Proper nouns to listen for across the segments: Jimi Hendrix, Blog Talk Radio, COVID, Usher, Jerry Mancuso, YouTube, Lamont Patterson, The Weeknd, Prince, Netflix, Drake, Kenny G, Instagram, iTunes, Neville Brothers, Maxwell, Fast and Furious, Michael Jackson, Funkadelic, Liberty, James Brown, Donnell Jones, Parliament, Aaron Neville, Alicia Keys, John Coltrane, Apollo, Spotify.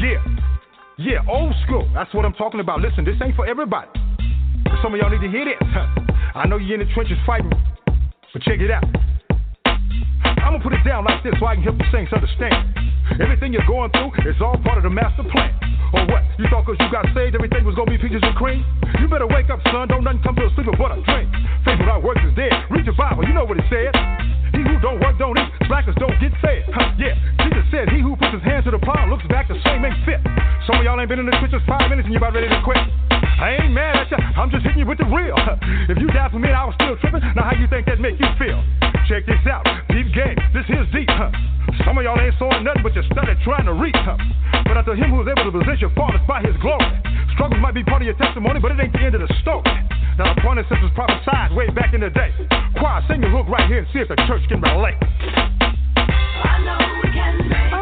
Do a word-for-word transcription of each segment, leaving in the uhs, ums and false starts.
Yeah. Yeah, old school. That's what I'm talking about. Listen, this ain't for everybody. Some of y'all need to hear this. I know you're in the trenches fighting, but check it out. I'm gonna put it down like this so I can help you things understand. Everything you're going through is all part of the master plan. Or what? You thought cause you got saved everything was gonna be peaches and cream? You better wake up, son. Don't nothing come to a sleep but a drink. Faith without works is dead. Read your Bible, you know what it said. He who don't work don't eat, slackers don't get fed. Huh, yeah, Jesus said he who puts his hands to the plow looks back the same ain't fit. Some of y'all ain't been in the trenches five minutes and you about ready to quit. I ain't mad at ya, I'm just hitting you with the real. If you died for me and I was still tripping, now how you think that make you feel? Check this out, deep game, this here's deep, huh? Some of y'all ain't sawing nothing but you started trying to reach, huh? But unto him who is able to possess your fathers by his glory. Struggle might be part of your testimony, but it ain't the end of the story. Now the point is was prophesied way back in the day. Choir, sing your hook right here and see if the church can relate. I know we can make it.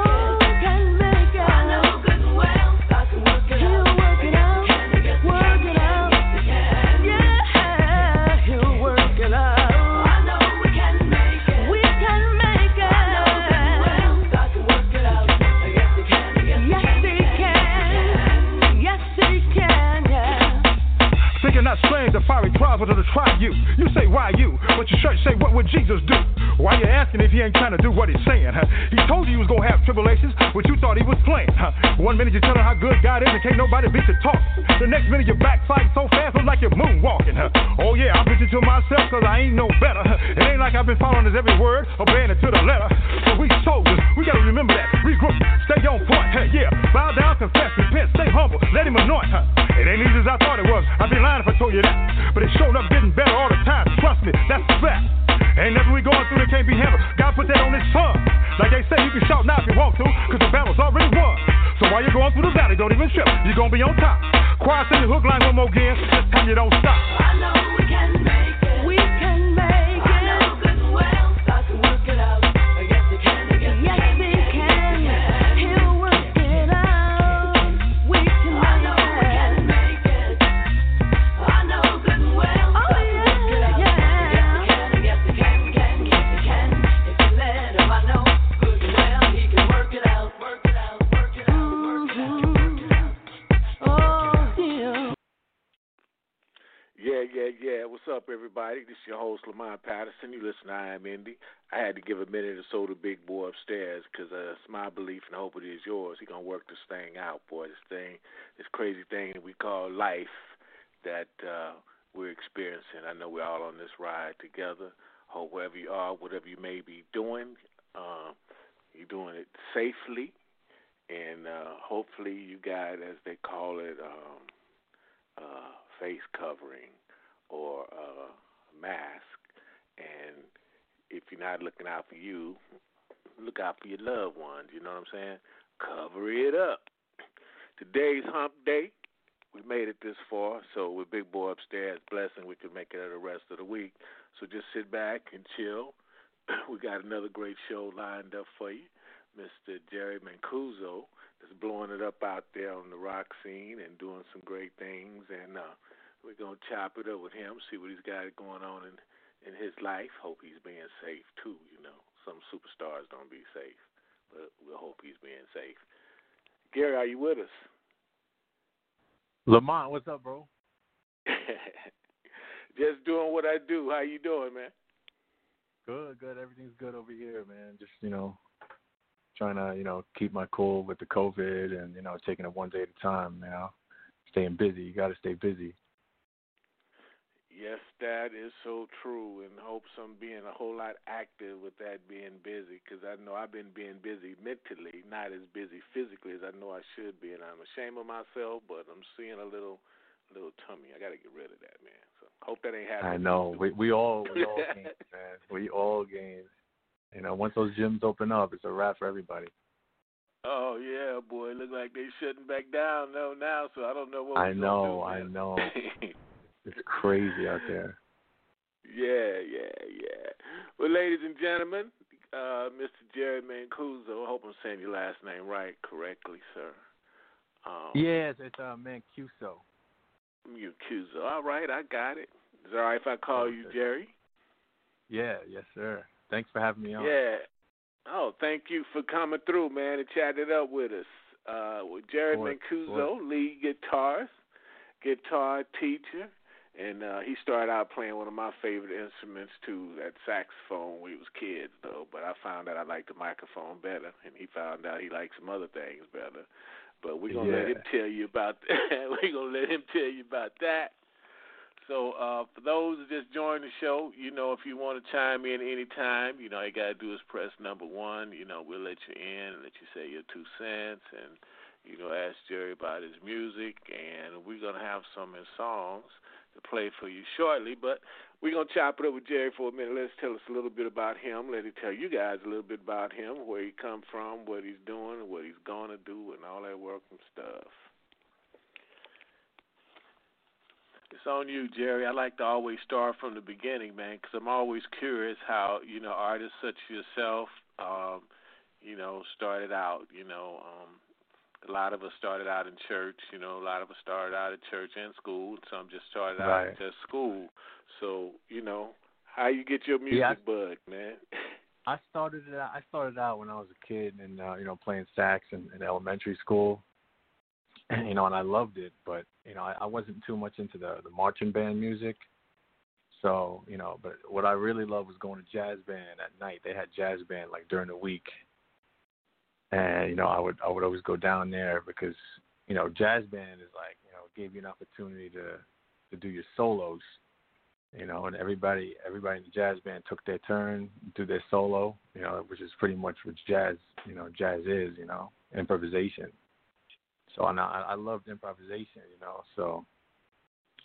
The fiery trials were to try you. You say why you, but your church say what would Jesus do? Why you asking if he ain't trying to do what he's saying? Huh? He told you you was gonna have tribulations, but you thought he was playing. Huh? One minute you tell her how good God is and can't nobody beat your talk. The next minute you backslide so fast look like you're moonwalking. Huh? Oh yeah, I preach it to myself cause I ain't no better. Huh? It ain't like I've been following his every word, obeying it to the letter. But we soldiers, we gotta remember that. Regroup, stay on point. Hey, yeah, bow down, confess, repent, stay humble, let him anoint. Huh? It ain't easy as I thought it was. I'd be lying if I told you that. But it's showing up getting better all the time. Trust me, that's a fact. Ain't nothing we going through that can't be handled. God put that on his son. Like they say, you can shout now if you want to, cause the battle's already won. So while you're going through the valley, don't even trip. You're gonna be on top. Choir, sing the hook line one more again. This time you don't stop. I know we can make it. We can make it. I know good and well. I can work it out. Yes, we can. Yes, we can. He'll work it out. We can make it. I know we can make it. I know good and well. Oh, yeah, yeah. Yes, we can. Yes, we can. Yes, we can. If you let him, I know good and well. He can work it out. Work it out. Work it out. Work it out. Work it out. Oh, yeah. Yeah, yeah, yeah. What's up, everybody? This is your host, Lamont Patterson. You listen to I Am Indy. I had to give a minute or so to Big Boy upstairs because uh, it's my belief and I hope it is yours. He's going to work this thing out, boy. This thing, this crazy thing that we call life that uh, we're experiencing. I know we're all on this ride together. Hope wherever you are, whatever you may be doing, uh, you're doing it safely. And uh, hopefully you got, as they call it, um, uh, face covering or uh, mask, and if you're not looking out for you, look out for your loved ones, you know what I'm saying? Cover it up. Today's hump day. We made it this far, so with Big Boy upstairs, blessing, we can make it the rest of the week. So just sit back and chill. We got another great show lined up for you. Mister Jerry Mancuso is blowing it up out there on the rock scene and doing some great things, and uh, we're going to chop it up with him, see what he's got going on in, in his life. Hope he's being safe, too, you know. Some superstars don't be safe, but we'll hope he's being safe. Gary, are you with us? Lamont, what's up, bro? Just doing what I do. How you doing, man? Good, good. Everything's good over here, man. Just, you know, trying to, you know, keep my cool with the COVID and, you know, taking it one day at a time, you know, staying busy. You got to stay busy. Yes, that is so true, and hope some being a whole lot active with that being busy, because I know I've been being busy mentally, not as busy physically as I know I should be, and I'm ashamed of myself, but I'm seeing a little little tummy. I got to get rid of that, man. So hope that ain't happening. I know. We, we all we all games, man. We all games. You know, once those gyms open up, it's a wrap for everybody. Oh, yeah, boy. It look like they shutting back down though now, so I don't know what we're doing. I know, I know. It's crazy out there. Yeah, yeah, yeah. Well, ladies and gentlemen, uh, Mister Jerry Mancuso, I hope I'm saying your last name right correctly, sir. Um, yes, it's uh, Mancuso. Mancuso. All right, I got it. Is it all right if I call you Jerry? Yeah, yes, sir. Thanks for having me on. Yeah. Oh, thank you for coming through, man, and chatting it up with us. uh, with Jerry Mancuso, lead guitarist, guitar teacher, and uh, he started out playing one of my favorite instruments too, that saxophone, when he was kids though. But I found out I liked the microphone better, and he found out he liked some other things better. But we're gonna yeah. let him tell you about that. We're gonna let him tell you about that. So uh, for those that just joined the show, you know, if you want to chime in any time, you know, all you got to do is press number one. You know, we'll let you in and let you say your two cents and, you know, ask Jerry about his music. And we're going to have some of his songs to play for you shortly. But we're going to chop it up with Jerry for a minute. Let's tell us a little bit about him. Let him tell you guys a little bit about him, where he come from, what he's doing, what he's going to do, and all that welcome stuff. It's on you, Jerry. I like to always start from the beginning, man, because I'm always curious how, you know, artists such as yourself, um, you know, started out. You know, um, a lot of us started out in church. You know, a lot of us started out at church and school. Some just started out right. at just school. So, you know, how you get your music yeah, I, bug, man? I started it out, I started out when I was a kid and, uh, you know, playing sax in, in elementary school. You know, and I loved it, but, you know, I, I wasn't too much into the, the marching band music. So, you know, but what I really loved was going to jazz band at night. They had jazz band, like, during the week. And, you know, I would I would always go down there because, you know, jazz band is like, you know, it gave you an opportunity to, to do your solos, you know, and everybody everybody in the jazz band took their turn, do their solo, you know, which is pretty much what jazz, you know, jazz is, you know, improvisation. So and I, I loved improvisation, you know. So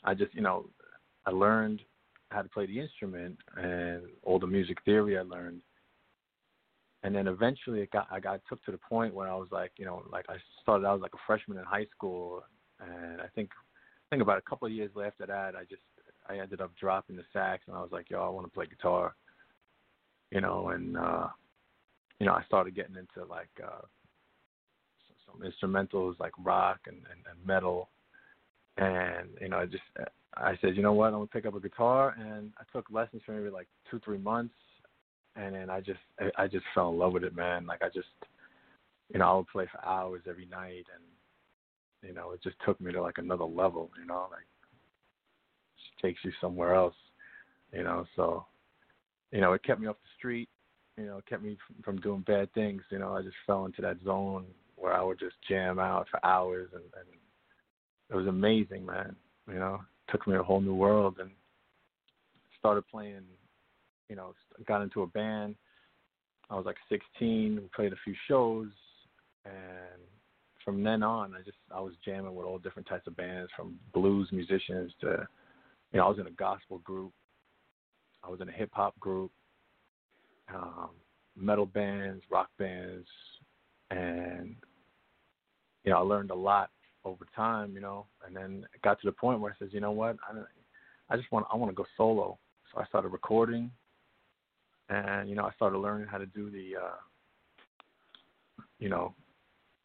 I just, you know, I learned how to play the instrument and all the music theory I learned. And then eventually it got, I got took to the point where I was like, you know, like I started, I was like a freshman in high school. And I think, I think about a couple of years after that, I just, I ended up dropping the sax and I was like, yo, I want to play guitar, you know. And, uh, you know, I started getting into like, uh, instrumentals like rock and, and, and metal, and you know, I just I said, you know what, I'm gonna pick up a guitar, and I took lessons for maybe like two, three months, and then I just I just fell in love with it, man. Like I just, you know, I would play for hours every night, and you know, it just took me to like another level, you know, like it takes you somewhere else, you know. So, you know, it kept me off the street, you know, it kept me from doing bad things, you know. I just fell into that zone where I would just jam out for hours, and, and it was amazing, man. You know, it took me to a whole new world, and started playing, you know, got into a band. I was like sixteen, we played a few shows, and from then on, I just, I was jamming with all different types of bands, from blues musicians to, you know, I was in a gospel group, I was in a hip-hop group, um, metal bands, rock bands, and, you know, I learned a lot over time, you know, and then it got to the point where I said, you know what, I, I just want, I want to go solo. So I started recording, and, you know, I started learning how to do the, uh, you know,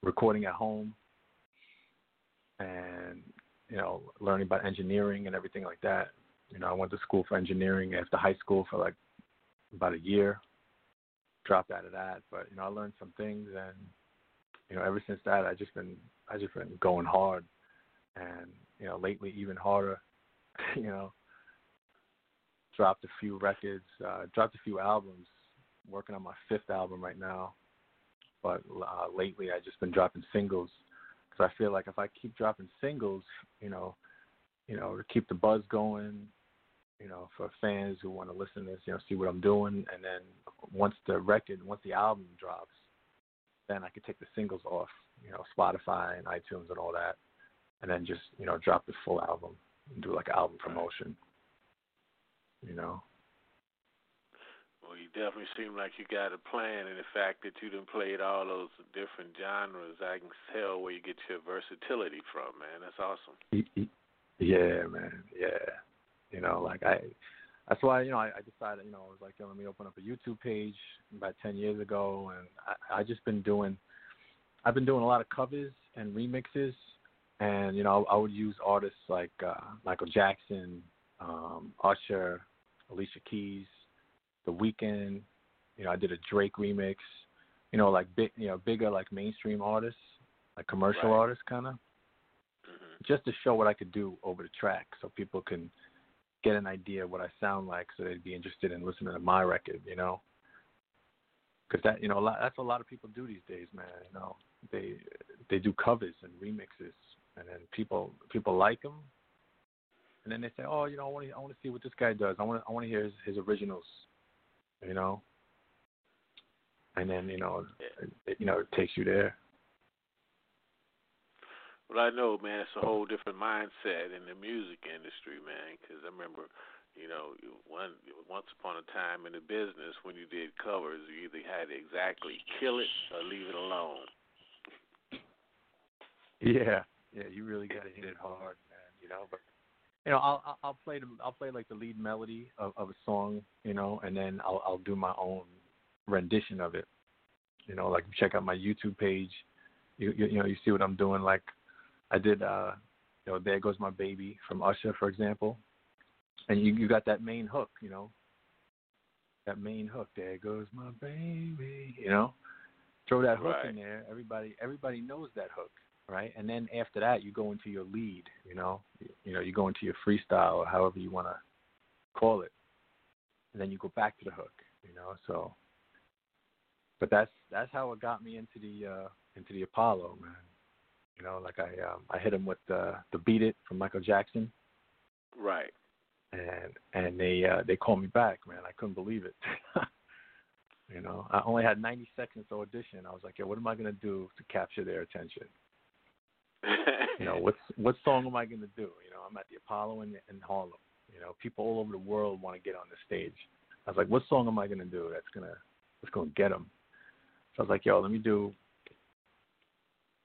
recording at home, and, you know, learning about engineering and everything like that. You know, I went to school for engineering after high school for like about a year. Dropped out of that, but you know, I learned some things, and you know, ever since that, I just been I just been going hard, and you know, lately even harder. You know, dropped a few records, uh, dropped a few albums. I'm working on my fifth album right now, but uh, lately I just been dropping singles because I feel like if I keep dropping singles, you know, you know, to keep the buzz going. You know, for fans who want to listen to this, you know, see what I'm doing. And then once the record, once the album drops, then I could take the singles off, you know, Spotify and iTunes and all that, and then just, you know, drop the full album and do like an album promotion, you know. Well, you definitely seem like you got a plan, and the fact that you done played all those different genres, I can tell where you get your versatility from, man. That's awesome. Yeah, man, yeah. You know, like I, that's why, you know, I, I decided, you know, I was like, yo, let me open up a YouTube page about ten years ago. And I, I just been doing, I've been doing a lot of covers and remixes. And, you know, I, I would use artists like uh, Michael Jackson, um, Usher, Alicia Keys, The Weeknd. You know, I did a Drake remix, you know, like big, you know, bigger, like mainstream artists. like commercial right. artist kind of, mm-hmm. just to show what I could do over the track so people can get an idea of what I sound like so they'd be interested in listening to my record, you know? Because that, you know, a lot, that's what a lot of people do these days, man. You know, they they do covers and remixes, and then people people like them, and then they say, oh, you know, I want to I want to see what this guy does. I want I want to hear his, his originals, you know. And then you know, yeah. it, you know, it takes you there. Well, I know, man. It's a whole different mindset in the music industry, man. Because I remember. You know, one once upon a time in the business, when you did covers, you either had to exactly kill it or leave it alone. Yeah, yeah, you really got to hit it hard, man. You know, but you know, I'll I'll play the I'll play like the lead melody of, of a song, you know, and then I'll I'll do my own rendition of it. You know, like check out my YouTube page. You you, you know, you see what I'm doing. Like I did, uh, you know, There Goes My Baby from Usher, for example. And you, you got that main hook, you know, that main hook. There goes my baby, you know. Throw that hook right. in there. Everybody, everybody knows that hook, right? And then after that, you go into your lead, you know. You, you know, you go into your freestyle or however you want to call it, and then you go back to the hook, you know. So, but that's that's how it got me into the uh, into the Apollo, man. You know, like I um, I hit him with uh, the Beat It from Michael Jackson, right. And and they uh, they called me back, man. I couldn't believe it. You know, I only had ninety seconds to audition. I was like, yo, what am I gonna do to capture their attention? You know, what's what song am I gonna do? You know, I'm at the Apollo in, in Harlem. You know, people all over the world want to get on the stage. I was like, what song am I gonna do that's gonna that's gonna get them? So I was like, yo, let me do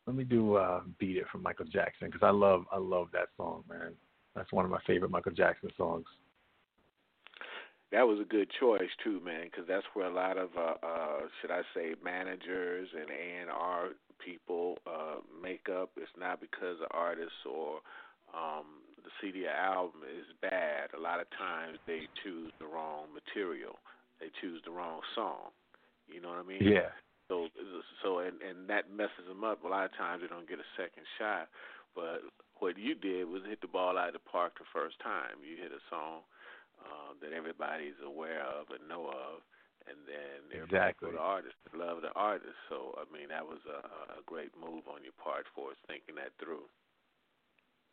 let me do uh, Beat It from Michael Jackson because I love I love that song, man. That's one of my favorite Michael Jackson songs. That was a good choice, too, man, because that's where a lot of, uh, uh, should I say, managers and A and R people uh, make up. It's not because the artist or um, the C D or album is bad. A lot of times they choose the wrong material. They choose the wrong song. You know what I mean? Yeah. So, so and, and that messes them up. A lot of times they don't get a second shot, but what you did was hit the ball out of the park the first time. You hit a song uh, that everybody's aware of and know of, and then exactly the artist, love the artist. So I mean, that was a, a great move on your part for us thinking that through.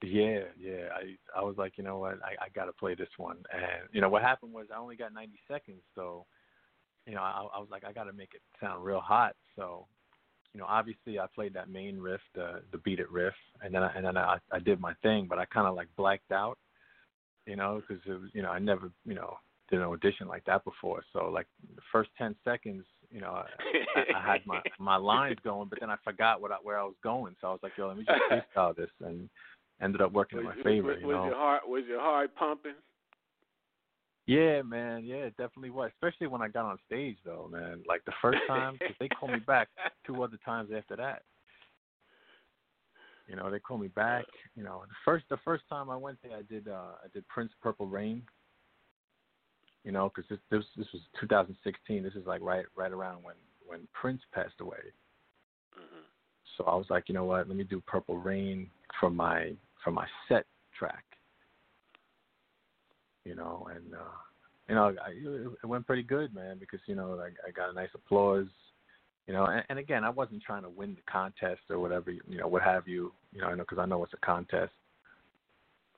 Yeah, yeah. I I was like, you know what, I, I got to play this one. And you know what happened was I only got ninety seconds, so you know I, I was like, I got to make it sound real hot. So. You know, obviously, I played that main riff, the the Beat It riff, and then I, and then I, I did my thing, but I kind of like blacked out, you know, because you know I never you know did an audition like that before. So like the first ten seconds, you know, I, I, I had my, my lines going, but then I forgot what I, where I was going. So I was like, yo, let me just freestyle this, and ended up working was, in my favor. Was, was, you know? your heart, was your heart pumping? Yeah, man. Yeah, it definitely was. Especially when I got on stage, though, man. Like the first time, cause they called me back two other times after that. You know, they called me back. You know, the first the first time I went there, I did uh, I did Prince Purple Rain. You know, because this, this this was two thousand sixteen. This is like right right around when, when Prince passed away. Mm-hmm. So I was like, you know what? Let me do Purple Rain for my for my set track. You know, and, uh, you know, I, it went pretty good, man, because, you know, I, I got a nice applause, you know, and, and again, I wasn't trying to win the contest or whatever, you know, what have you, you know, I know, because I know it's a contest.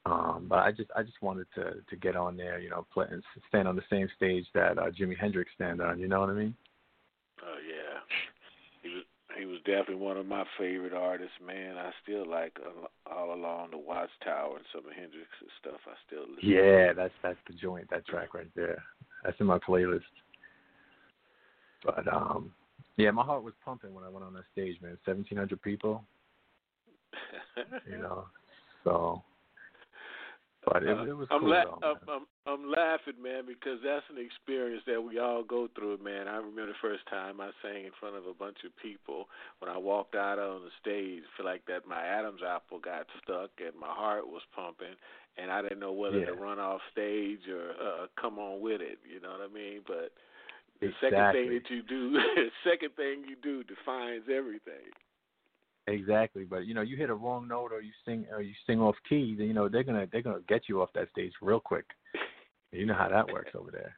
Um, but I just I just wanted to, to get on there, you know, play, and stand on the same stage that uh, Jimi Hendrix stand on, you know what I mean? Oh, yeah. He was, he was definitely one of my favorite artists, man. I still like uh, All Along the Watchtower and some of Hendrix's stuff. I still listen. Yeah, that's that's the joint, that track right there. That's in my playlist. But um, yeah, my heart was pumping when I went on that stage, man. Seventeen hundred people. You know, so. But it, it was I'm, cool la- though, I'm, I'm, I'm laughing, man, because that's an experience that we all go through, man. I remember the first time I sang in front of a bunch of people. When I walked out on the stage, I feel like that my Adam's apple got stuck and my heart was pumping, and I didn't know whether yeah. to run off stage or uh, come on with it. You know what I mean? But the exactly. second thing that you do, the second thing you do defines everything. Exactly, but you know, you hit a wrong note or you sing or you sing off key, then you know they're gonna they're gonna get you off that stage real quick. You know how that works over there.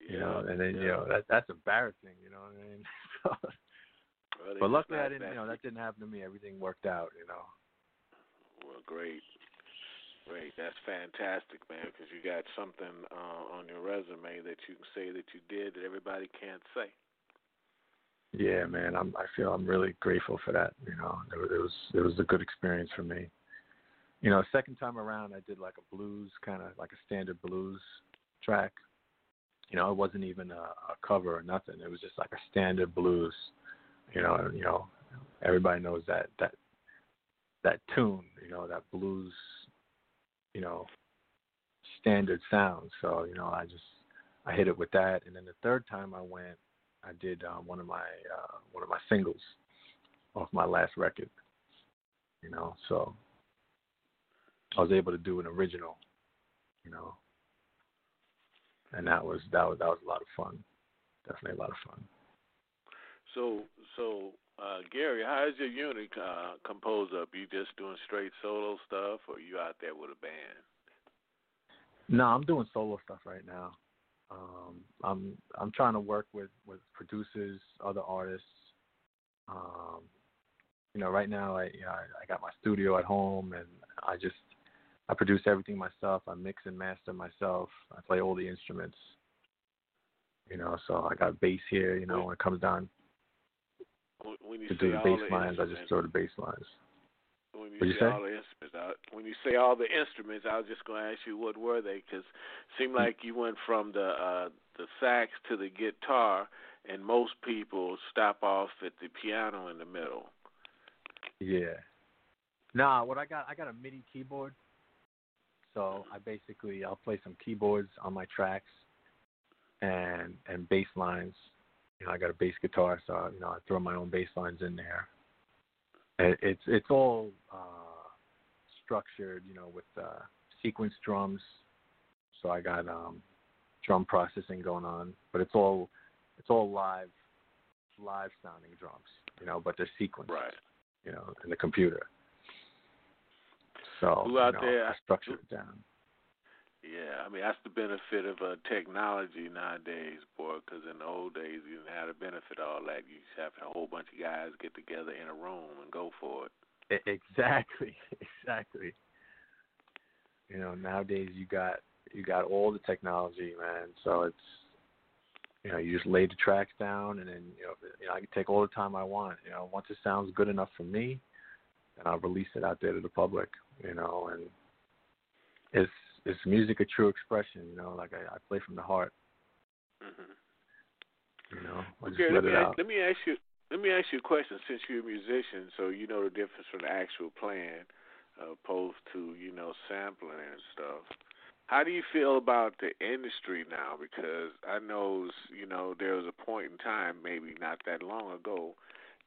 You yeah, know, and then yeah. you know that that's embarrassing. You know what I mean? So, well, but luckily, I didn't. You know, that didn't happen to me. Everything worked out. You know. Well, great, great. That's fantastic, man. Because you got something uh, on your resume that you can say that you did that everybody can't say. Yeah, man. I'm. I feel I'm really grateful for that. You know, it, it was it was a good experience for me. You know, second time around, I did like a blues kind of like a standard blues track. You know, it wasn't even a, a cover or nothing. It was just like a standard blues. You know, you know, everybody knows that that that tune. You know, that blues. You know, standard sound. So you know, I just I hit it with that, and then the third time I went, I did uh, one of my uh, one of my singles off my last record. You know, so I was able to do an original. You know. And that was that was that was a lot of fun, definitely a lot of fun. So so uh, Gary, how is your unit uh, composed up? You just doing straight solo stuff, or you out there with a band? No, I'm doing solo stuff right now. Um, I'm I'm trying to work with, with producers, other artists. Um, you know, right now I you know, I, I got my studio at home, and I just. I produce everything myself. I mix and master myself. I play all the instruments. You know, so I got bass here. You know, when it comes down when you to do the bass lines, I just throw the bass lines. When you, say, you say all the instruments, I, when you say all the instruments, I was just going to ask you what were they? Because it seemed like you went from the uh, the sax to the guitar, and most people stop off at the piano in the middle. Yeah. Nah, what I got, I got a MIDI keyboard. So I basically, I'll play some keyboards on my tracks and and bass lines. You know, I got a bass guitar, so, I, you know, I throw my own bass lines in there. And it's it's all uh, structured, you know, with uh, sequence drums. So I got um, drum processing going on, but it's all it's all live, live sounding drums, you know, but they're sequenced, right. You know, in the computer. So, who out you know, there, I structured it down. Yeah, I mean, that's the benefit of uh, technology nowadays, boy, because in the old days, you didn't have the benefit of all that. You just have a whole bunch of guys get together in a room and go for it. Exactly, exactly. You know, nowadays you got you got all the technology, man, so it's, you know, you just lay the tracks down, and then, you know, you know I can take all the time I want. You know, once it sounds good enough for me, and I'll release it out there to the public, you know, and it's it's music of true expression, you know, like I, I play from the heart. Mm-hmm. You know, I just okay, let, let me it ask, out. Let me ask you let me ask you a question. Since you're a musician, so you know the difference from the actual playing uh, opposed to, you know, sampling and stuff. How do you feel about the industry now? Because I know, you know, there was a point in time, maybe not that long ago,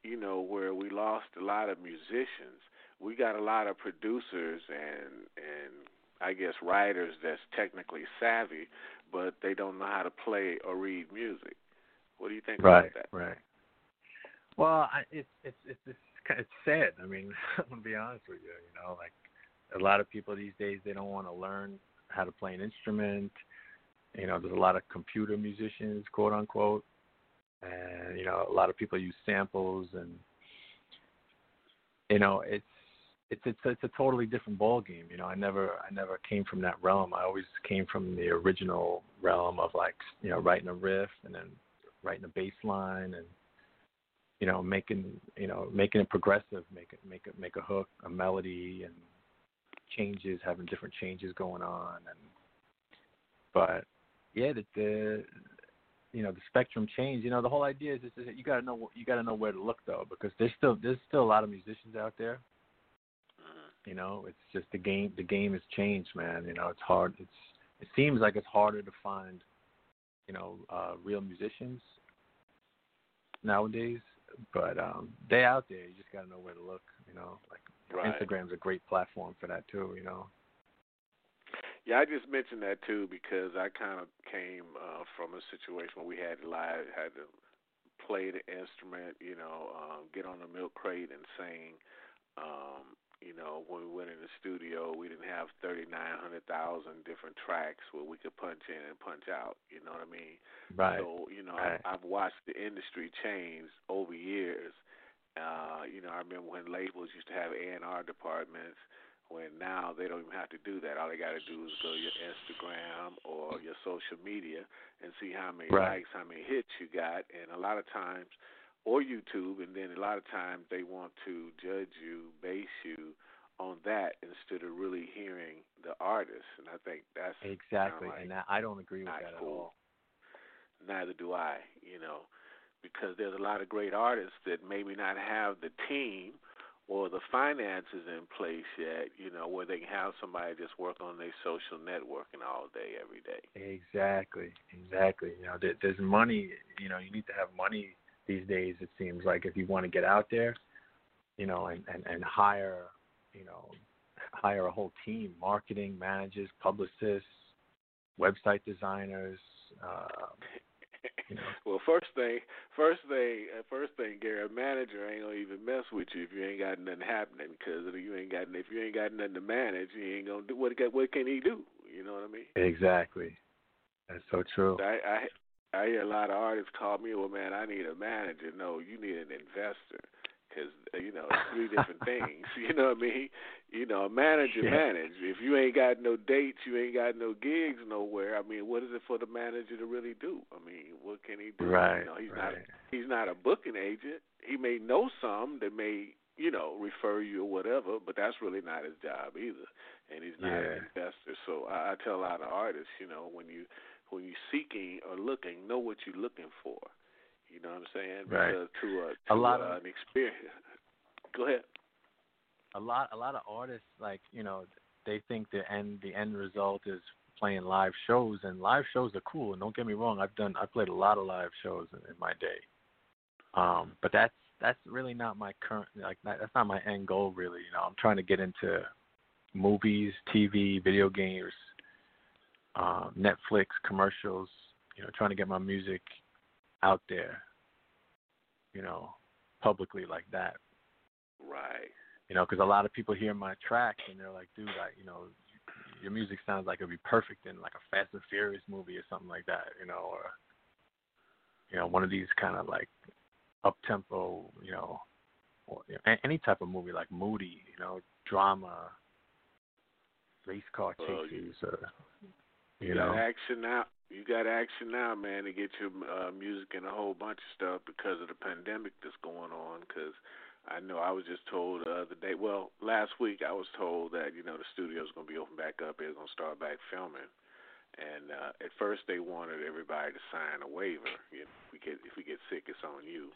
you know, where we lost a lot of musicians. We got a lot of producers and and I guess writers that's technically savvy, but they don't know how to play or read music. What do you think right, about that? Right, right. Well, I, it's it's it's it's, kind of, it's sad. I mean, I'm gonna be honest with you. You know, like a lot of people these days, they don't want to learn how to play an instrument. You know, there's a lot of computer musicians, quote unquote. And, you know, a lot of people use samples and, you know, it's, it's, it's, it's a totally different ball game. You know, I never, I never came from that realm. I always came from the original realm of like, you know, writing a riff and then writing a bass line and, you know, making, you know, making it progressive, make it, make it, make a hook, a melody and changes, having different changes going on. And, but yeah, the, the you know, the spectrum changed. You know, the whole idea is, is that you gotta know you gotta know where to look though, because there's still there's still a lot of musicians out there. You know, it's just the game the game has changed, man. You know, it's hard. It's it seems like it's harder to find, you know, uh, real musicians nowadays. But um, they're out there. You just gotta know where to look. You know, like right. Instagram's a great platform for that too. You know. Yeah, I just mentioned that too because I kind of came uh, from a situation where we had to lie, had to play the instrument, you know, um, get on the milk crate and sing Um, you know, when we went in the studio, we didn't have thirty-nine hundred thousand different tracks where we could punch in and punch out. You know what I mean? Right. So, you know, right. I've watched the industry change over years. Uh, you know, I remember when labels used to have A and R departments, when now they don't even have to do that. All they got to do is go to your Instagram or your social media and see how many right. likes, how many hits you got. And a lot of times, or YouTube, and then a lot of times they want to judge you, base you on that instead of really hearing the artist. And I think that's exactly, kind of like, and that, I don't agree with that cool. at all. Neither do I, you know, because there's a lot of great artists that maybe not have the team or the finances in place yet, you know, where they can have somebody just work on their social networking all day, every day. Exactly, exactly. You know, there, there's money. You know, you need to have money these days, it seems like, if you want to get out there, you know, and, and, and hire, you know, hire a whole team, marketing, managers, publicists, website designers, uh You know. Well, first thing, first thing, first thing, Gary, a manager ain't gonna even mess with you if you ain't got nothing happening, because you ain't got if you ain't got nothing to manage, you ain't gonna do what. What can he do? You know what I mean? Exactly. That's so true. I I, I hear a lot of artists call me, well, man, I need a manager. No, you need an investor, because you know it's three different things. You know what I mean? You know, a manager yeah. manage. If you ain't got no dates, you ain't got no gigs nowhere. I mean, what is it for the manager to really do? I mean, what can he do? Right. You know, he's right. not. He's not a booking agent. He may know some that may, you know, refer you or whatever, but that's really not his job either. And he's not yeah. an investor. So I, I tell a lot of artists, you know, when you when you seeking or looking, know what you're looking for. You know what I'm saying? Right. Because to a, to a lot uh, of an experience. Go ahead. A lot, a lot of artists, like, you know, they think the end, the end result is playing live shows, and live shows are cool. And don't get me wrong, I've done, I played a lot of live shows in, in my day. Um, but that's that's really not my current, like, that's not my end goal, really. You know, I'm trying to get into movies, T V, video games, um, Netflix commercials. You know, trying to get my music out there, you know, publicly like that. Right. You know, because a lot of people hear my tracks and they're like, dude, I, you know, your music sounds like it'd be perfect in like a Fast and Furious movie or something like that, you know, or, you know, one of these kind of like up-tempo, you know, or you know, any type of movie, like moody, you know, drama, race car chases, oh, or, you, you know. Action out. You got action now, man, to get your uh, music and a whole bunch of stuff because of the pandemic that's going on, because I know I was just told the other day, well, last week I was told that, you know, the studio's going to be open back up. They're going to start back filming. And uh, at first they wanted everybody to sign a waiver. If we get if we get sick, it's on you.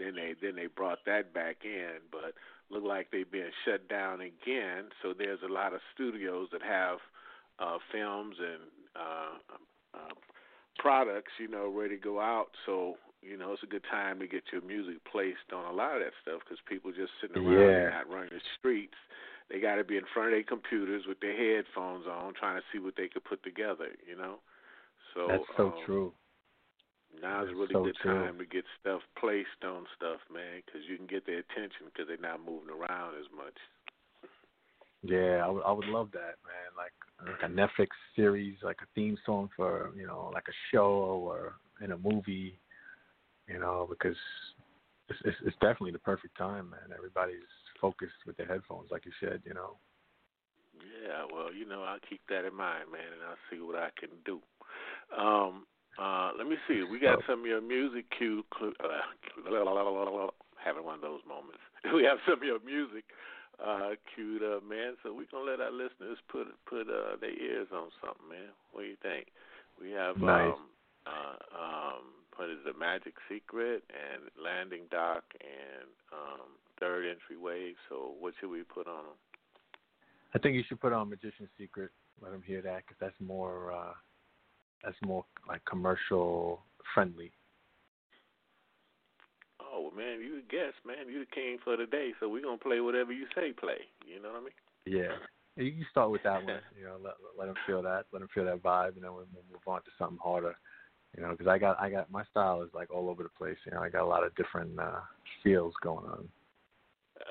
Then they then they brought that back in, but look like they've been shut down again. So there's a lot of studios that have uh, films and uh Uh, products, you know, ready to go out. So, you know, it's a good time to get your music placed on a lot of that stuff, because people just sitting around yeah. and not running the streets. They got to be in front of their computers with their headphones on, trying to see what they could put together, you know. So that's so um, true. Now's that's a really so good true. time to get stuff placed on stuff, man, because you can get their attention because they're not moving around as much. Yeah, I would, I would love that, man. Like, like a Netflix series, like a theme song for, you know, like a show or in a movie, you know, because it's, it's, it's definitely the perfect time, man. Everybody's focused with their headphones, like you said, you know. Yeah, well, you know, I'll keep that in mind, man, and I'll see what I can do. Um, uh, let me see. We got oh. some of your music cue. Uh, having one of those moments. We have some of your music Uh, queued up, man. So we're going to let our listeners put put uh, their ears on something, man. What do you think? We have nice. um, uh, um, what is the Magic Secret and Landing Dock and um, Third Entry Wave. So what should we put on them? I think you should put on Magician's Secret. Let them hear that, because that's more uh, that's more like commercial friendly. Oh, man, you a guest, man. You the king for the day, so we're going to play whatever you say play. You know what I mean? Yeah. You can start with that one. You know, let, let them feel that. Let them feel that vibe, and then we'll move on to something harder. You know, because I got, I got, my style is, like, all over the place. You know, I got a lot of different uh, feels going on.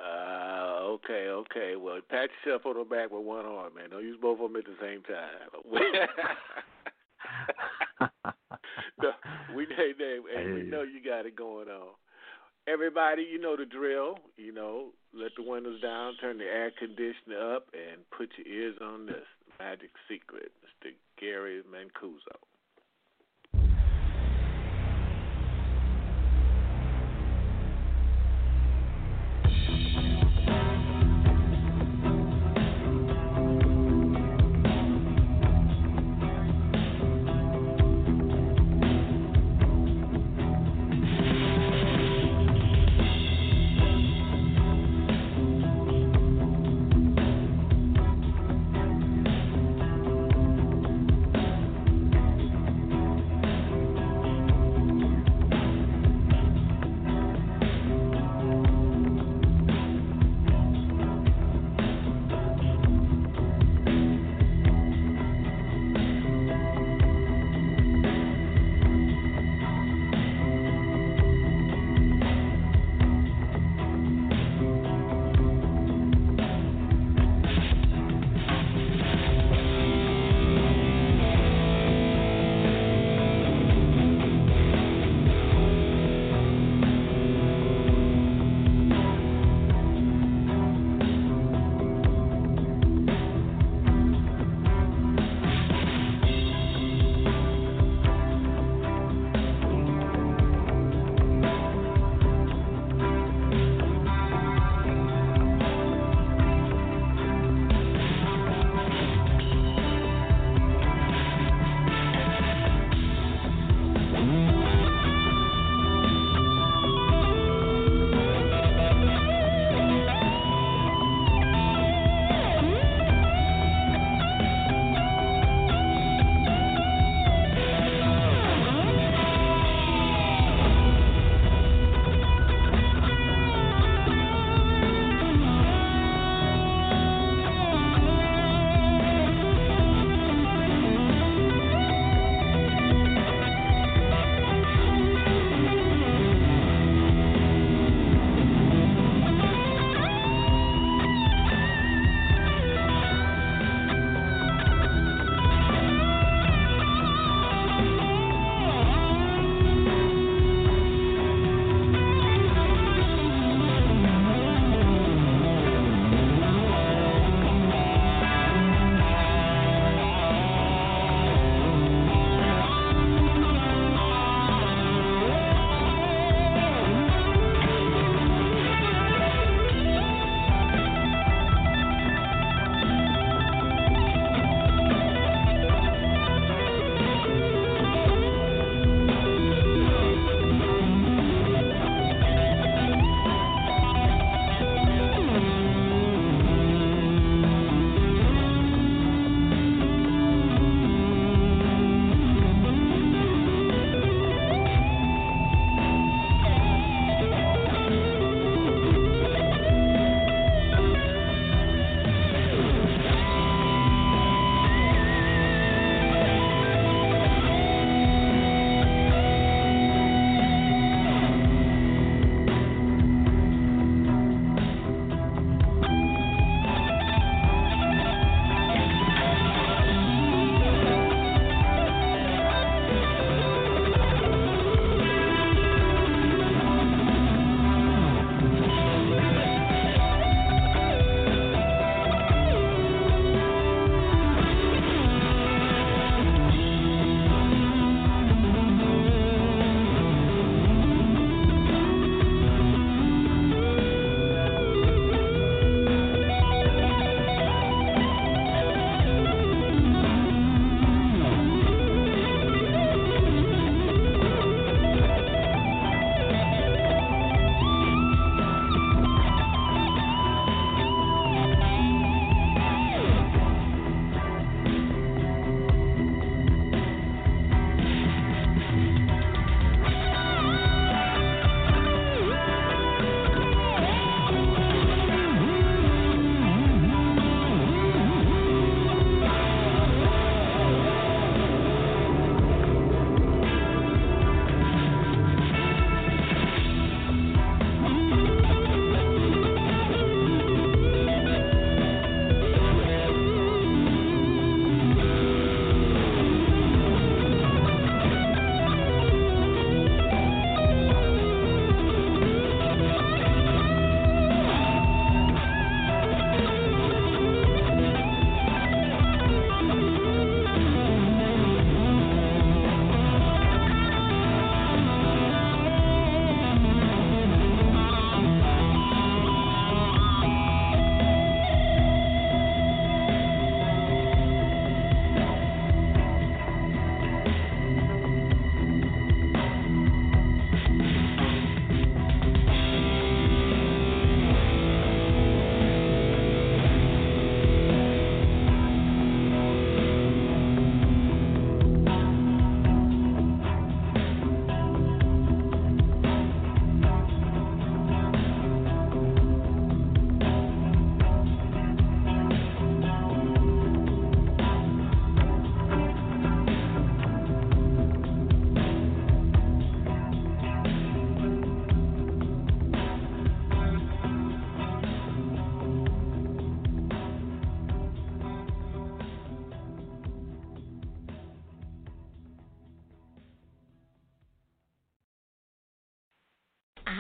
Uh, Okay, okay. Well, pat yourself on the back with one arm, man. Don't use both of them at the same time. No, we, they, they, hey. we know you got it going on. Everybody, you know the drill. You know, let the windows down, turn the air conditioner up, and put your ears on this. Magic Secret, Mister Jerry Mancuso.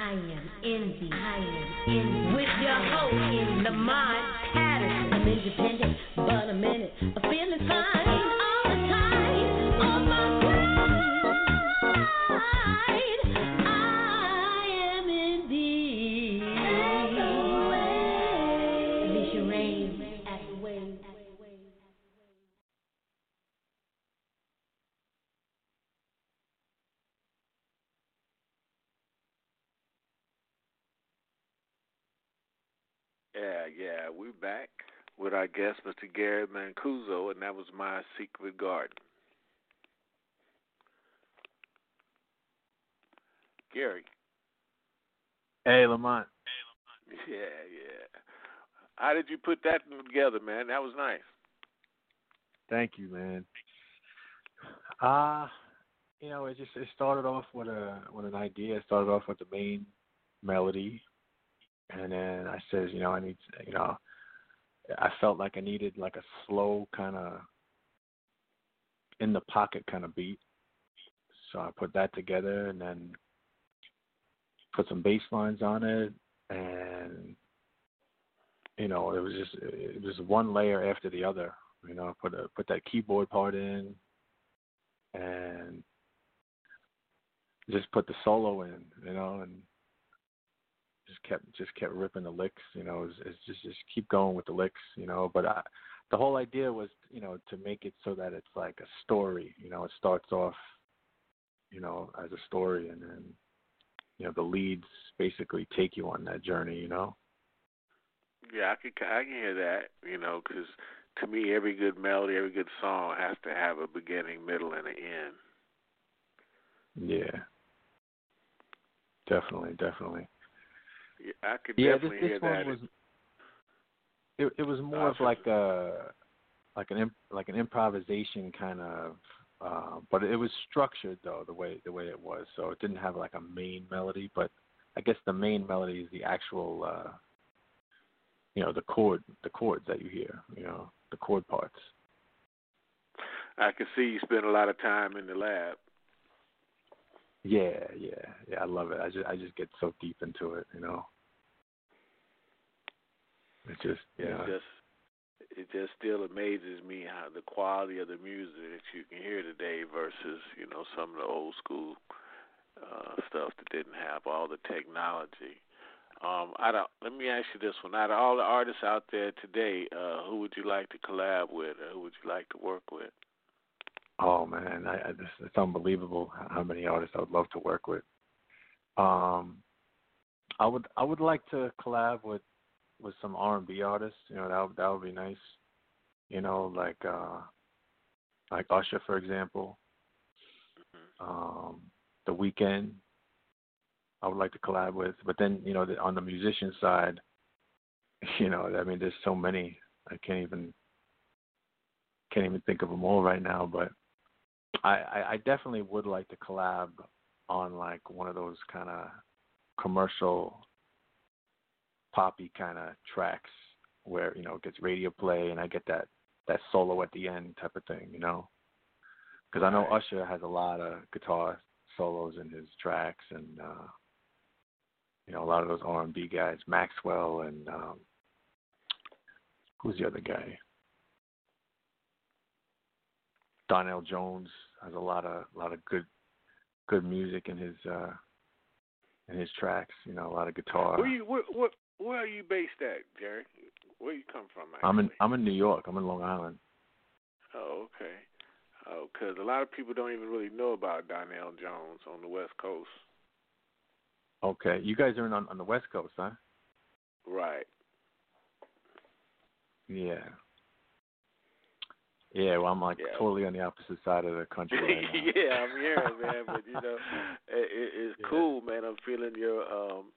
I am Envy. I am Envy. With your host, Lamont Patterson. I'm independent, but a minute. I'm feeling fine all the time. On my pride, I am Envy. At the wave. Alicia Rain at the wave. Yeah, yeah, we're back with our guest, Mister Jerry Mancuso, and that was My Secret Garden. Gary. Hey, Lamont. Hey, Lamont. Yeah, yeah. How did you put that together, man? That was nice. Thank you, man. Uh, you know, it just it started off with a with an idea. It started off with the main melody. And then I says, you know, I need, to, you know, I felt like I needed like a slow kind of in the pocket kind of beat. So I put that together and then put some bass lines on it. And, you know, it was just, it was one layer after the other, you know, I put a, put that keyboard part in and just put the solo in, you know, and just kept just kept ripping the licks, you know, it's, it's just just keep going with the licks, you know, but I, the whole idea was, you know, to make it so that it's like a story, you know, it starts off, you know, as a story and then, you know, the leads basically take you on that journey, you know? Yeah, I can, I can hear that, you know, because to me, every good melody, every good song has to have a beginning, middle, and an end. Yeah. Definitely, definitely. Yeah, I could yeah, definitely this, this hear that. Was, it, it was more uh, of like a like an like an improvisation kind of, uh, but it was structured though the way the way it was. So it didn't have like a main melody, but I guess the main melody is the actual, uh, you know, the chord the chords that you hear, you know, the chord parts. I can see you spend a lot of time in the lab. Yeah, yeah, yeah. I love it. I just, I just get so deep into it, you know. It just, yeah. It just, it just still amazes me how the quality of the music that you can hear today versus, you know, some of the old school uh, stuff that didn't have all the technology. Um, I don't. Let me ask you this one: out of all the artists out there today, uh, who would you like to collab with, or who would you like to work with? Oh, man, I, I just, it's unbelievable how many artists I would love to work with. Um, I would I would like to collab with, with some R and B artists. You know, that would, that would be nice. You know, like uh, like Usher, for example. Um, The Weeknd, I would like to collab with. But then, you know, the, on the musician side, you know, I mean, there's so many. I can't even can't even think of them all right now, but I, I definitely would like to collab on like one of those kind of commercial poppy kind of tracks where, you know, it gets radio play and I get that, that solo at the end type of thing, you know, because I know right. Usher has a lot of guitar solos in his tracks and, uh, you know, a lot of those R and B guys, Maxwell and um, who's the other guy? Donnell Jones has a lot of a lot of good good music in his uh, in his tracks. You know, a lot of guitar. Where you where, where, where are you based at, Jerry? Where you come from? Actually? I'm in I'm in New York. I'm in Long Island. Oh, okay. Oh, because a lot of people don't even really know about Donnell Jones on the West Coast. Okay, you guys are in on, on the West Coast, huh? Right. Yeah. Yeah, well, I'm like yeah. totally on the opposite side of the country right now. Yeah, I'm here, man. But you know, it, it, it's yeah. cool, man. I'm feeling your um,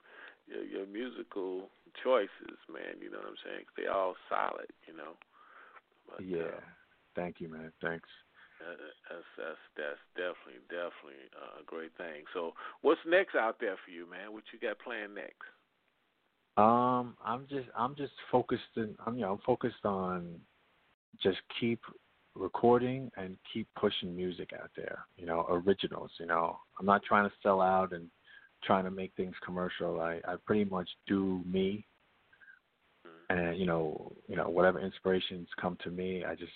your, your musical choices, man. You know what I'm saying? 'Cause they're all solid, you know. But, yeah. Uh, Thank you, man. Thanks. Uh, that's, that's that's definitely definitely a great thing. So, what's next out there for you, man? What you got planned next? Um, I'm just I'm just focused in. I'm you know I'm focused on just keep recording and keep pushing music out there, you know, originals, you know. I'm not trying to sell out and trying to make things commercial. I, I pretty much do me, and you know, you know, whatever inspirations come to me, I just,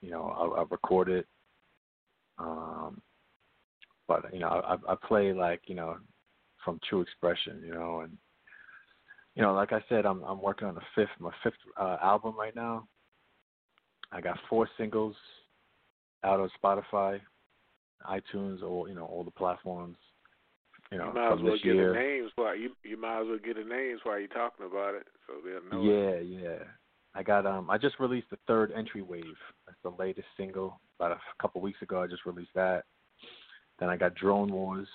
you know, I, I record it. Um, but you know, I, I play like, you know, from True Expression, you know, and you know, like I said, I'm I'm working on the fifth, my fifth uh, album right now. I got four singles out on Spotify, iTunes, or you know, all the platforms. You know, you might as well get the names while you you might as well get the names while you're talking about it, so they'll know. Yeah, it. yeah. I got um, I just released the third Entry Wave. That's the latest single. About a couple weeks ago, I just released that. Then I got Drone Wars,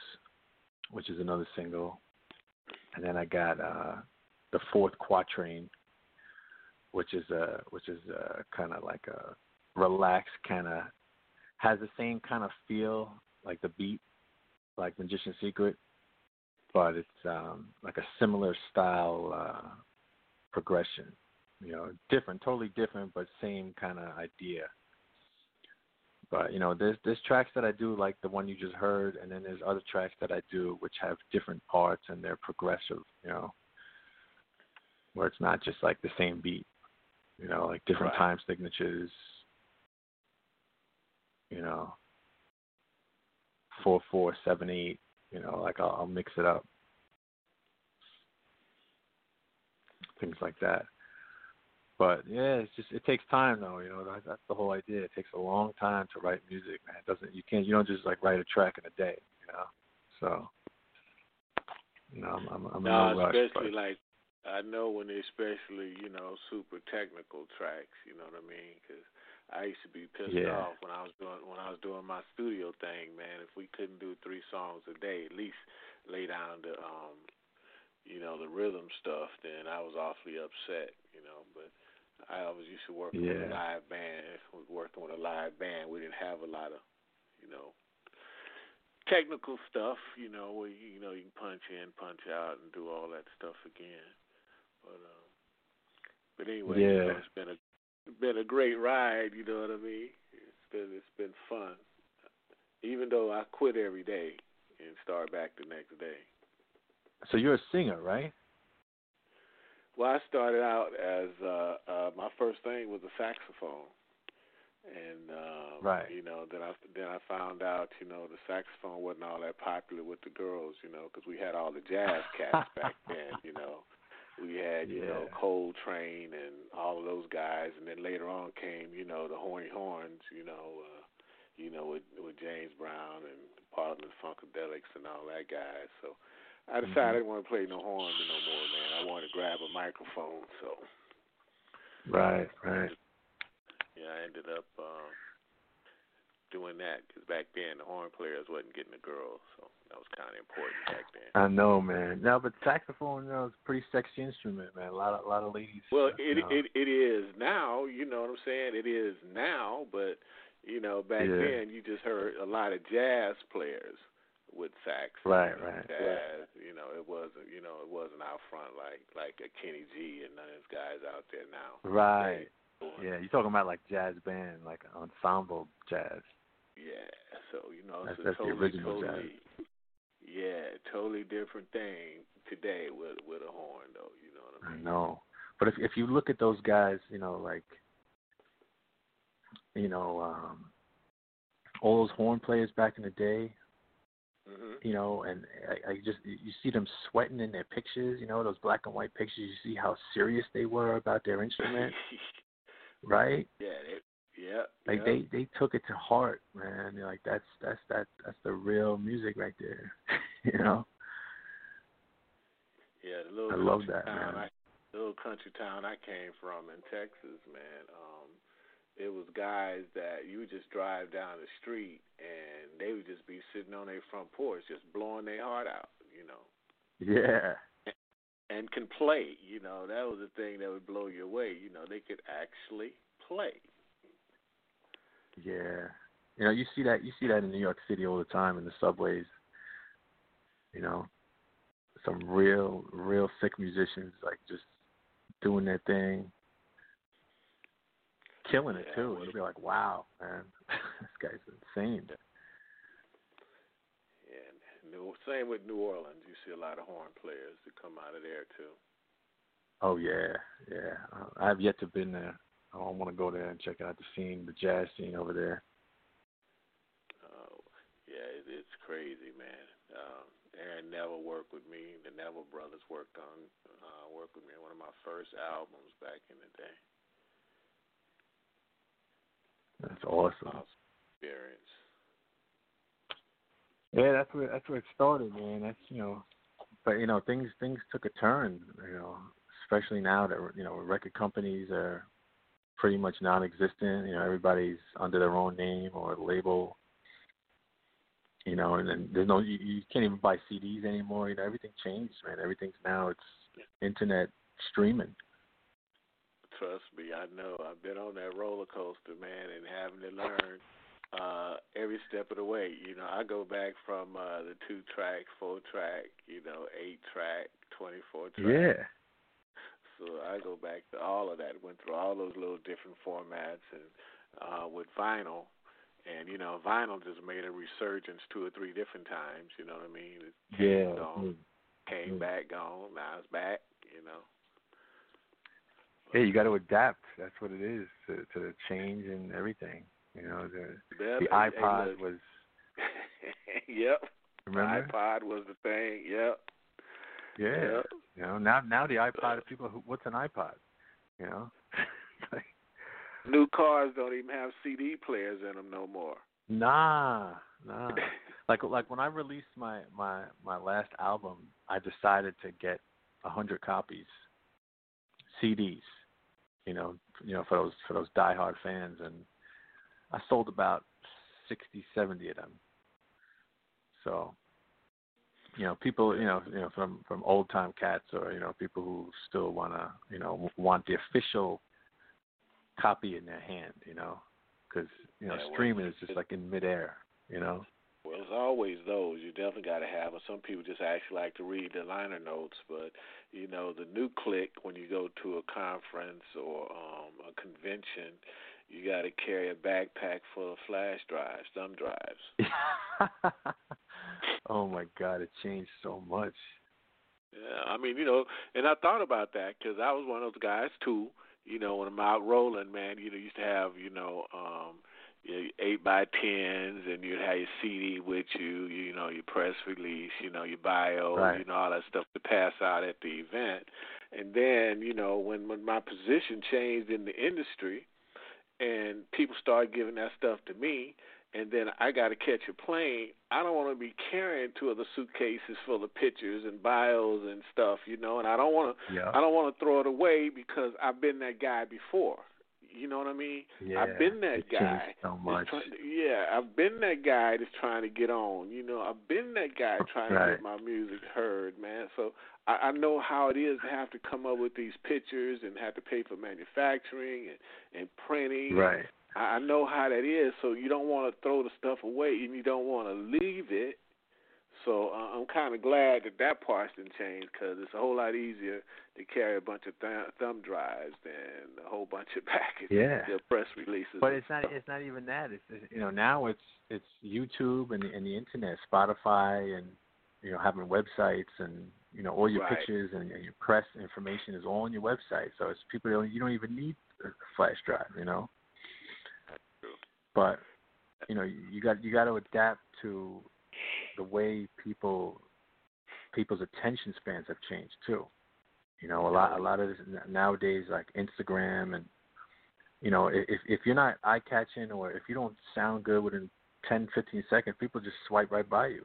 which is another single, and then I got uh, the fourth Quatrain, which is a which is kind of like a relaxed kind of has the same kind of feel like the beat, like Magician's Secret, but it's um, like a similar style uh, progression, you know, different, totally different, but same kind of idea. But you know, there's there's tracks that I do like the one you just heard, and then there's other tracks that I do which have different parts and they're progressive, you know, where it's not just like the same beat, you know, like different right. time signatures, you know, four four seven eight, you know, like I'll, I'll mix it up, things like that. But yeah, it's just it takes time though, you know. That, that's the whole idea. It takes a long time to write music, man. It doesn't you can't you don't just like write a track in a day, you know. So you know, I'm I'm, I'm no, in no rush. Especially but. Like I know when they're especially you know super technical tracks, you know what I mean? Because I used to be pissed yeah. off when I was doing when I was doing my studio thing, man. If we couldn't do three songs a day, at least lay down the um you know the rhythm stuff, then I was awfully upset, you know, but. I always used to work yeah. with a live band. Working with a live band, we didn't have a lot of, you know, technical stuff. You know, where you, you know you can punch in, punch out, and do all that stuff again. But, um, but anyway, yeah. you know, it's been a been a great ride. You know what I mean? It's been it's been fun. Even though I quit every day and start back the next day. So you're a singer, right? Well, I started out as uh, uh, my first thing was a saxophone, and um, right. you know, then I then I found out, you know, the saxophone wasn't all that popular with the girls, you know, because we had all the jazz cats back then, you know, we had you yeah. know Coltrane and all of those guys, and then later on came you know the horny horns, you know, uh, you know with, with James Brown and Parliament, Funkadelics, and all that guys, so. I decided I didn't want to play no horn no more, man. I wanted to grab a microphone, so. Right, right. Yeah, I ended up um, doing that because back then the horn players wasn't getting a girl, so that was kind of important back then. I know, man. No, but saxophone, you know, it's a pretty sexy instrument, man. A lot of, a lot of ladies. Well, it, you know. it it is now. You know what I'm saying? It is now, but you know, back yeah. then you just heard a lot of jazz players. With sax, right, right, jazz, right. You know, it wasn't, you know, it wasn't out front like like a Kenny G and none of those guys out there now. Right. Yeah, you're talking about like jazz band, like ensemble jazz. Yeah. So you know, that's, it's that's totally, the original totally, jazz. Yeah, totally different thing today with with a horn, though. You know what I mean? I know, but if if you look at those guys, you know, like, you know, um, all those horn players back in the day. Mm-hmm. You know, and I, I just you see them sweating in their pictures. You know, those black and white pictures. You see how serious they were about their instrument, right? Yeah, they, yeah. Like yeah. they they took it to heart, man. They're like that's that's that that's the real music right there, you know. Yeah, the little I love that town, man. I, the little country town I came from in Texas, man. Um, It was guys that you would just drive down the street and they would just be sitting on their front porch just blowing their heart out, you know. Yeah. And, and can play, you know. That was the thing that would blow you away, you know. They could actually play. Yeah. You know, you see that you see that in New York City all the time in the subways. You know, some real, real sick musicians like just doing their thing. Killing it yeah, too. You'll be like, wow, man, this guy's insane. Yeah, and New, same with New Orleans. You see a lot of horn players that come out of there too. Oh yeah, yeah. I've yet to been there. I want to go there and check out the scene, the jazz scene over there. Oh yeah, it, it's crazy, man. Um, Aaron Neville worked with me. The Neville Brothers worked on uh, worked with me on one of my first albums back in the day. That's awesome. Awesome experience. Yeah, that's where that's where it started, man. That's you know, but you know, things things took a turn, you know, especially now that you know record companies are pretty much non-existent. You know, everybody's under their own name or label. You know, and then there's no you, you can't even buy C Ds anymore. You know, everything changed, man. Everything's now it's internet streaming. Trust me, I know. I've been on that roller coaster, man, and having to learn uh, every step of the way. You know, I go back from uh, the two-track, four-track, you know, eight-track, twenty-four-track. Yeah. So I go back to all of that. Went through all those little different formats and uh, with vinyl. And, you know, vinyl just made a resurgence two or three different times, you know what I mean? It came yeah. Gone, came mm-hmm. back, gone, now it's back, you know. Yeah, you got to adapt. That's what it is to, to the change and everything. You know, the, yeah, the iPod it was. was yep. Remember? The iPod was the thing. Yep. Yeah. Yep. You know, now now the iPod. People, who, what's an iPod? You know. Like, new cars don't even have C D players in them no more. Nah, nah. like like when I released my, my, my last album, I decided to get a hundred copies. C Ds, you know, you know for those for those diehard fans, and I sold about sixty, seventy of them. So, you know, people, you know, you know, from, from old time cats, or you know, people who still wanna, you know, want the official copy in their hand, you know, because you know yeah, well, streaming is just like in midair, you know. Well, there's always those. You definitely got to have them. Some people just actually like to read the liner notes, but, you know, the new click when you go to a conference or um, a convention, you got to carry a backpack full of flash drives, thumb drives. Oh, my God, it changed so much. Yeah, I mean, you know, and I thought about that because I was one of those guys, too. You know, when I'm out rolling, man, you know, used to have, you know, um, eight by tens, and you'd have your C D with you, you know, your press release, you know, your bio, right. you know, all that stuff to pass out at the event. And then, you know, when, when my position changed in the industry and people started giving that stuff to me, and then I got to catch a plane, I don't want to be carrying two other suitcases full of pictures and bios and stuff, you know, and I don't want to, yeah. I don't want to throw it away because I've been that guy before. You know what I mean? Yeah, I've been that guy. So much. To, yeah, I've been that guy that's trying to get on. You know, I've been that guy trying right. to get my music heard, man. So I, I know how it is to have to come up with these pictures and have to pay for manufacturing and, and printing. Right. I, I know how that is. So you don't want to throw the stuff away and you don't want to leave it. So uh, I'm kind of glad that that part's didn't change because it's a whole lot easier to carry a bunch of th- thumb drives than a whole bunch of packages, yeah. and press releases. But it's not it's not even that. It's, it's you know now it's it's YouTube and the, and the internet, Spotify, and you know having websites and you know all your right. pictures and, and your press information is all on your website. So it's people don't, you don't even need a flash drive, you know. That's true. But you know you got you got to adapt to the way people people's attention spans have changed too. You know, a lot a lot of this nowadays, like Instagram, and you know, if if you're not eye catching or if you don't sound good within ten, fifteen seconds, people just swipe right by you.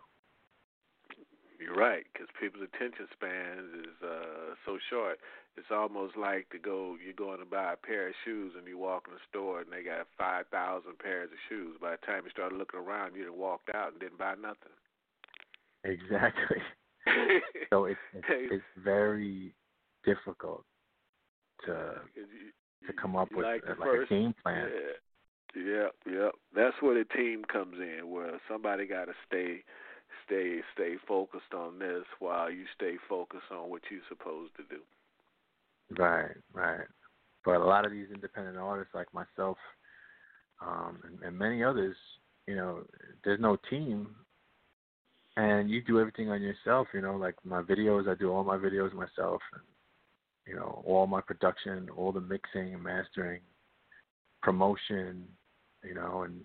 You're right, because people's attention spans is uh, so short. It's almost like to go you're going to buy a pair of shoes and you walk in the store and they got five thousand pairs of shoes. By the time you start looking around, you done walked out and didn't buy nothing. Exactly. So it's, it's it's very difficult to to come up with like, a, like first, a game plan. Yeah, yep, yep. That's where the team comes in, where somebody got to stay. Stay stay focused on this while you stay focused on what you're supposed to do. Right, right. But a lot of these independent artists like myself um, and, and many others, you know, there's no team. And you do everything on yourself, you know, like my videos, I do all my videos myself, and, you know, all my production, all the mixing and mastering, promotion, you know, and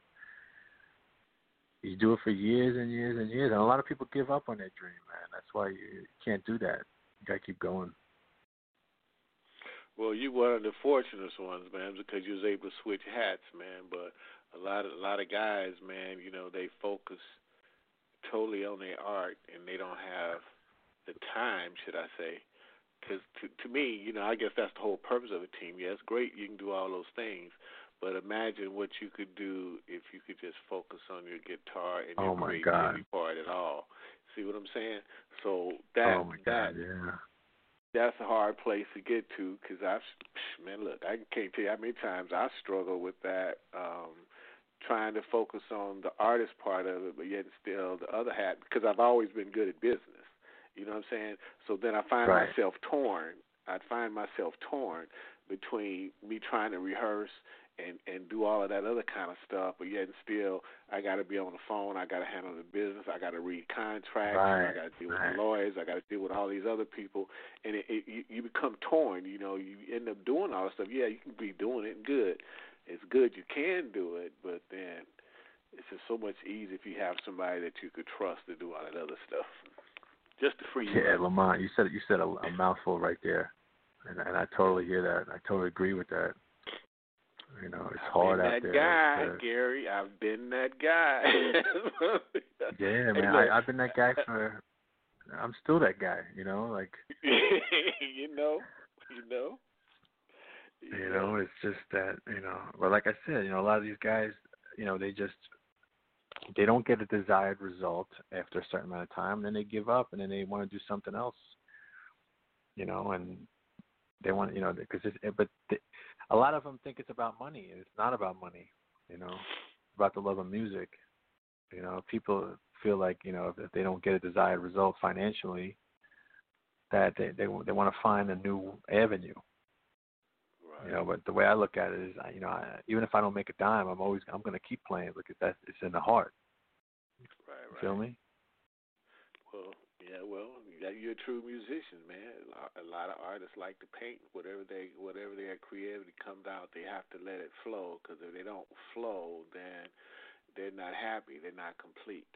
you do it for years and years and years. And a lot of people give up on their dream, man. That's why you can't do that. You got to keep going. Well, you were one of the fortunate ones, man, because you was able to switch hats, man. But a lot of a lot of guys, man, you know, they focus totally on their art, and they don't have the time, should I say? Because to, to me, you know, I guess that's the whole purpose of a team. Yeah, it's great you can do all those things, but imagine what you could do if you could just focus on your guitar and your oh my creativity God. part at all. See what I'm saying? So that oh my God, that. Yeah. That's a hard place to get to because I, man, look, I can't tell you how many times I struggle with that, um, trying to focus on the artist part of it, but yet still the other half, because I've always been good at business. You know what I'm saying? So then I find right. myself torn. I find myself torn between me trying to rehearse and, and do all of that other kind of stuff, but yet still I got to be on the phone, I got to handle the business, I got to read contracts, right. I got to deal with right. the lawyers, I got to deal with all these other people, and it, it, you, you become torn. You know, you end up doing all this stuff. Yeah, you can be doing it good. It's good you can do it, but then it's just so much easier if you have somebody that you could trust to do all that other stuff. Just to free you. Yeah, Lamont, you said you said a, a mouthful right there, and, and I totally hear that. I totally agree with that. You know, it's I've hard out there. I've been that guy, uh, Gary. I've been that guy. Yeah, man. Look, I, I've been that guy for. I'm still that guy. You know, like. you know, you know. You know, it's just that, you know. But like I said, you know, a lot of these guys, you know, they just they don't get a desired result after a certain amount of time, and then they give up, and then they want to do something else. You know, and they want, you know, because it's but. They, A lot of them think it's about money, and it's not about money, you know. It's about the love of music. You know, people feel like, you know, if they don't get a desired result financially, that they they, they want to find a new avenue. Right. You know, but the way I look at it is, you know, I, even if I don't make a dime, I'm always I'm going to keep playing because that's it's in the heart. Right, right. You feel me? Well, yeah, well. You're a true musician, man. A lot of artists like to paint. Whatever they, whatever their creativity comes out, they have to let it flow. Because if they don't flow, then they're not happy. They're not complete.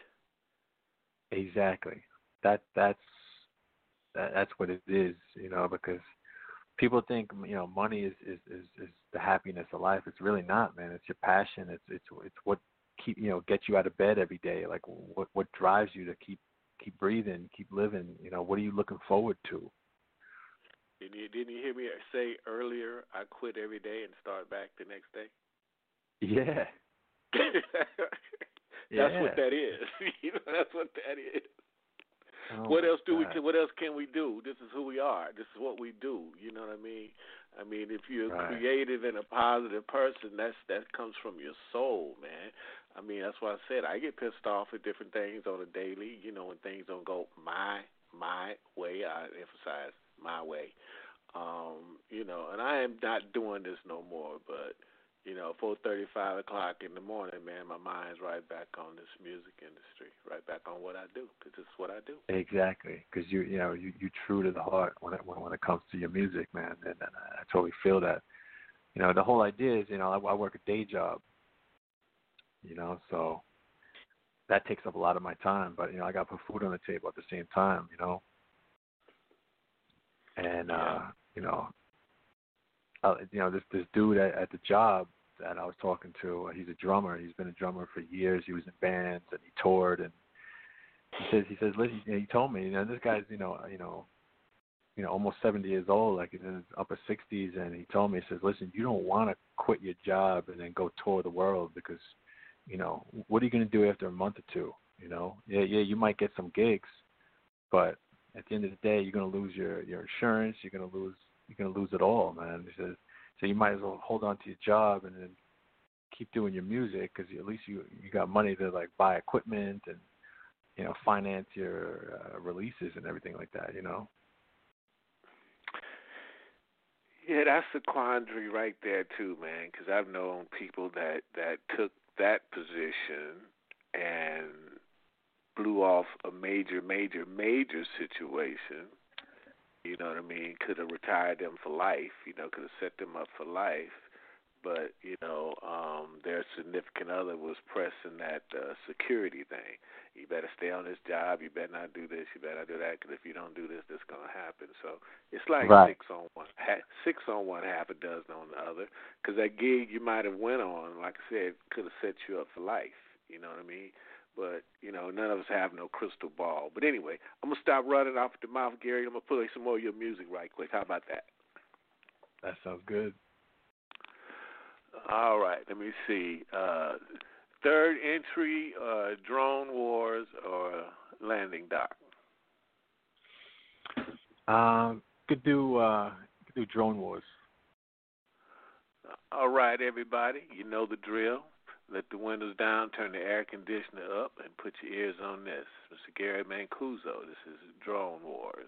Exactly. That that's that, that's what it is, you know. Because people think, you know, money is, is, is, is the happiness of life. It's really not, man. It's your passion. It's it's it's what keep you know gets you out of bed every day. Like what what drives you to keep. Keep breathing, keep living. You know, what are you looking forward to? Didn't you, didn't you hear me say earlier, I quit every day and start back the next day? Yeah. That's yeah. what that is. You know, that's what that is. Oh what else do God. we? Can, what else can we do? This is who we are. This is what we do. You know what I mean? I mean, if you're right. creative and a positive person, that's that comes from your soul, man. I mean, that's why I said I get pissed off at different things on a daily. You know, when things don't go my my way. I emphasize my way. Um, you know, and I am not doing this no more. But you know, four thirty, five o'clock in the morning, man, my mind's right back on this music industry, right back on what I do, because it's what I do. Exactly, because you, you know, you you true to the heart when it when, when it comes to your music, man, and, and I totally feel that. You know, the whole idea is, you know, I, I work a day job, you know, so that takes up a lot of my time, but you know, I got to put food on the table at the same time, you know, and yeah. uh, you know. Uh, you know, this this dude at, at the job that I was talking to, he's a drummer. He's been a drummer for years. He was in bands and he toured. And he says, he says, listen, he told me, you know, this guy's, you know, you know, you know, almost seventy years old, like he's in his upper sixties. And he told me, he says, listen, you don't want to quit your job and then go tour the world because, you know, what are you going to do after a month or two? You know, yeah, yeah, you might get some gigs, but at the end of the day, you're going to lose your your insurance. You're going to lose. You're going to lose it all, man. He says, so you might as well hold on to your job and then keep doing your music because at least you you got money to, like, buy equipment and, you know, finance your uh, releases and everything like that, you know? Yeah, that's the quandary right there, too, man, because I've known people that, that took that position and blew off a major, major, major situation. You know what I mean? Could have retired them for life. You know, could have set them up for life. But, you know, um, their significant other was pressing that uh, security thing. You better stay on this job. You better not do this. You better not do that. Because if you don't do this, this is going to happen. So it's like right. six on one, ha- six on one, half a dozen on the other. Because that gig you might have went on, like I said, could have set you up for life. You know what I mean? But, you know, none of us have no crystal ball. But anyway, I'm going to stop running off at the mouth, Gary. I'm going to play some more of your music right quick. How about that? That sounds good. All right, let me see. Uh, third entry, uh, Drone Wars or Landing Dock? Um, could do uh, could do Drone Wars. All right, everybody, you know the drill. Let the windows down, turn the air conditioner up, and put your ears on this. Mister Gary Mancuso, this is Drone Wars.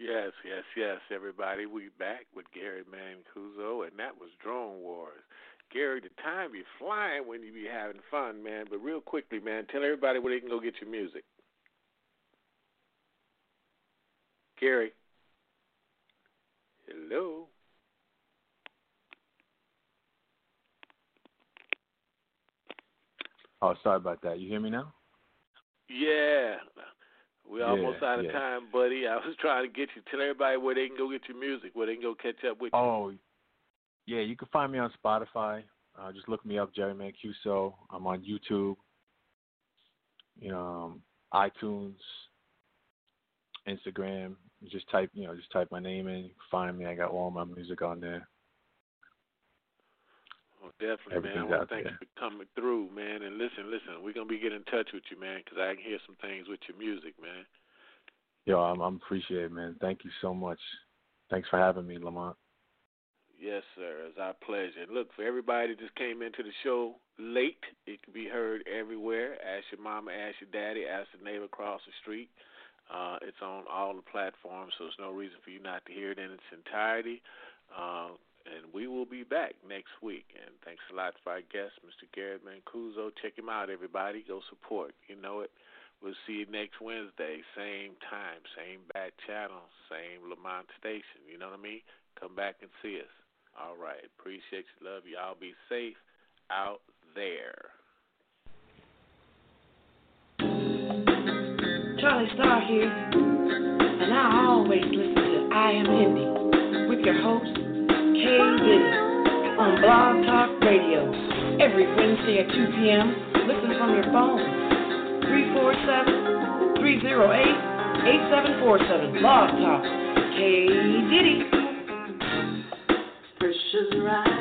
Yes, yes, yes, everybody. We back with Gary Mancuso, and that was Drone Wars. Gary, the time be flying when you be having fun, man. But real quickly, man, tell everybody where they can go get your music. Gary. Hello. Oh, sorry about that. You hear me now? Yeah. We're yeah, almost out of yeah. time, buddy. I was trying to get you. Tell everybody where they can go get your music, where they can go catch up with you. Oh, yeah. You can find me on Spotify. Uh, just look me up, Jerry Mancuso. I'm on YouTube, you know, um, iTunes, Instagram. You just type, you know, just type my name in. You can find me. I got all my music on there. Well, definitely, Everything's man. Well, thank there. you for coming through, man. And listen, listen, we're going to be getting in touch with you, man, because I can hear some things with your music, man. Yo, I'm, I'm appreciated, man. Thank you so much. Thanks for having me, Lamont. Yes, sir. It's our pleasure. And look, for everybody that just came into the show late, it can be heard everywhere. Ask your mama, ask your daddy, ask the neighbor across the street. Uh, it's on all the platforms, so there's no reason for you not to hear it in its entirety. Uh, And we will be back next week. And thanks a lot for our guest, Mister Gary Mancuso. Check him out, everybody. Go support. You know it. We'll see you next Wednesday. Same time, same bad channel, same Lamont station. You know what I mean? Come back and see us. All right. Appreciate you. Love you. Y'all be safe out there. Charlie Starr here. And I always listen to I Am Hindi with your host, on Blog Talk Radio every Wednesday at two p.m. Listen from your phone. three four seven, three oh eight, eight seven four seven. Blog Talk. K Diddy. Pressure's right.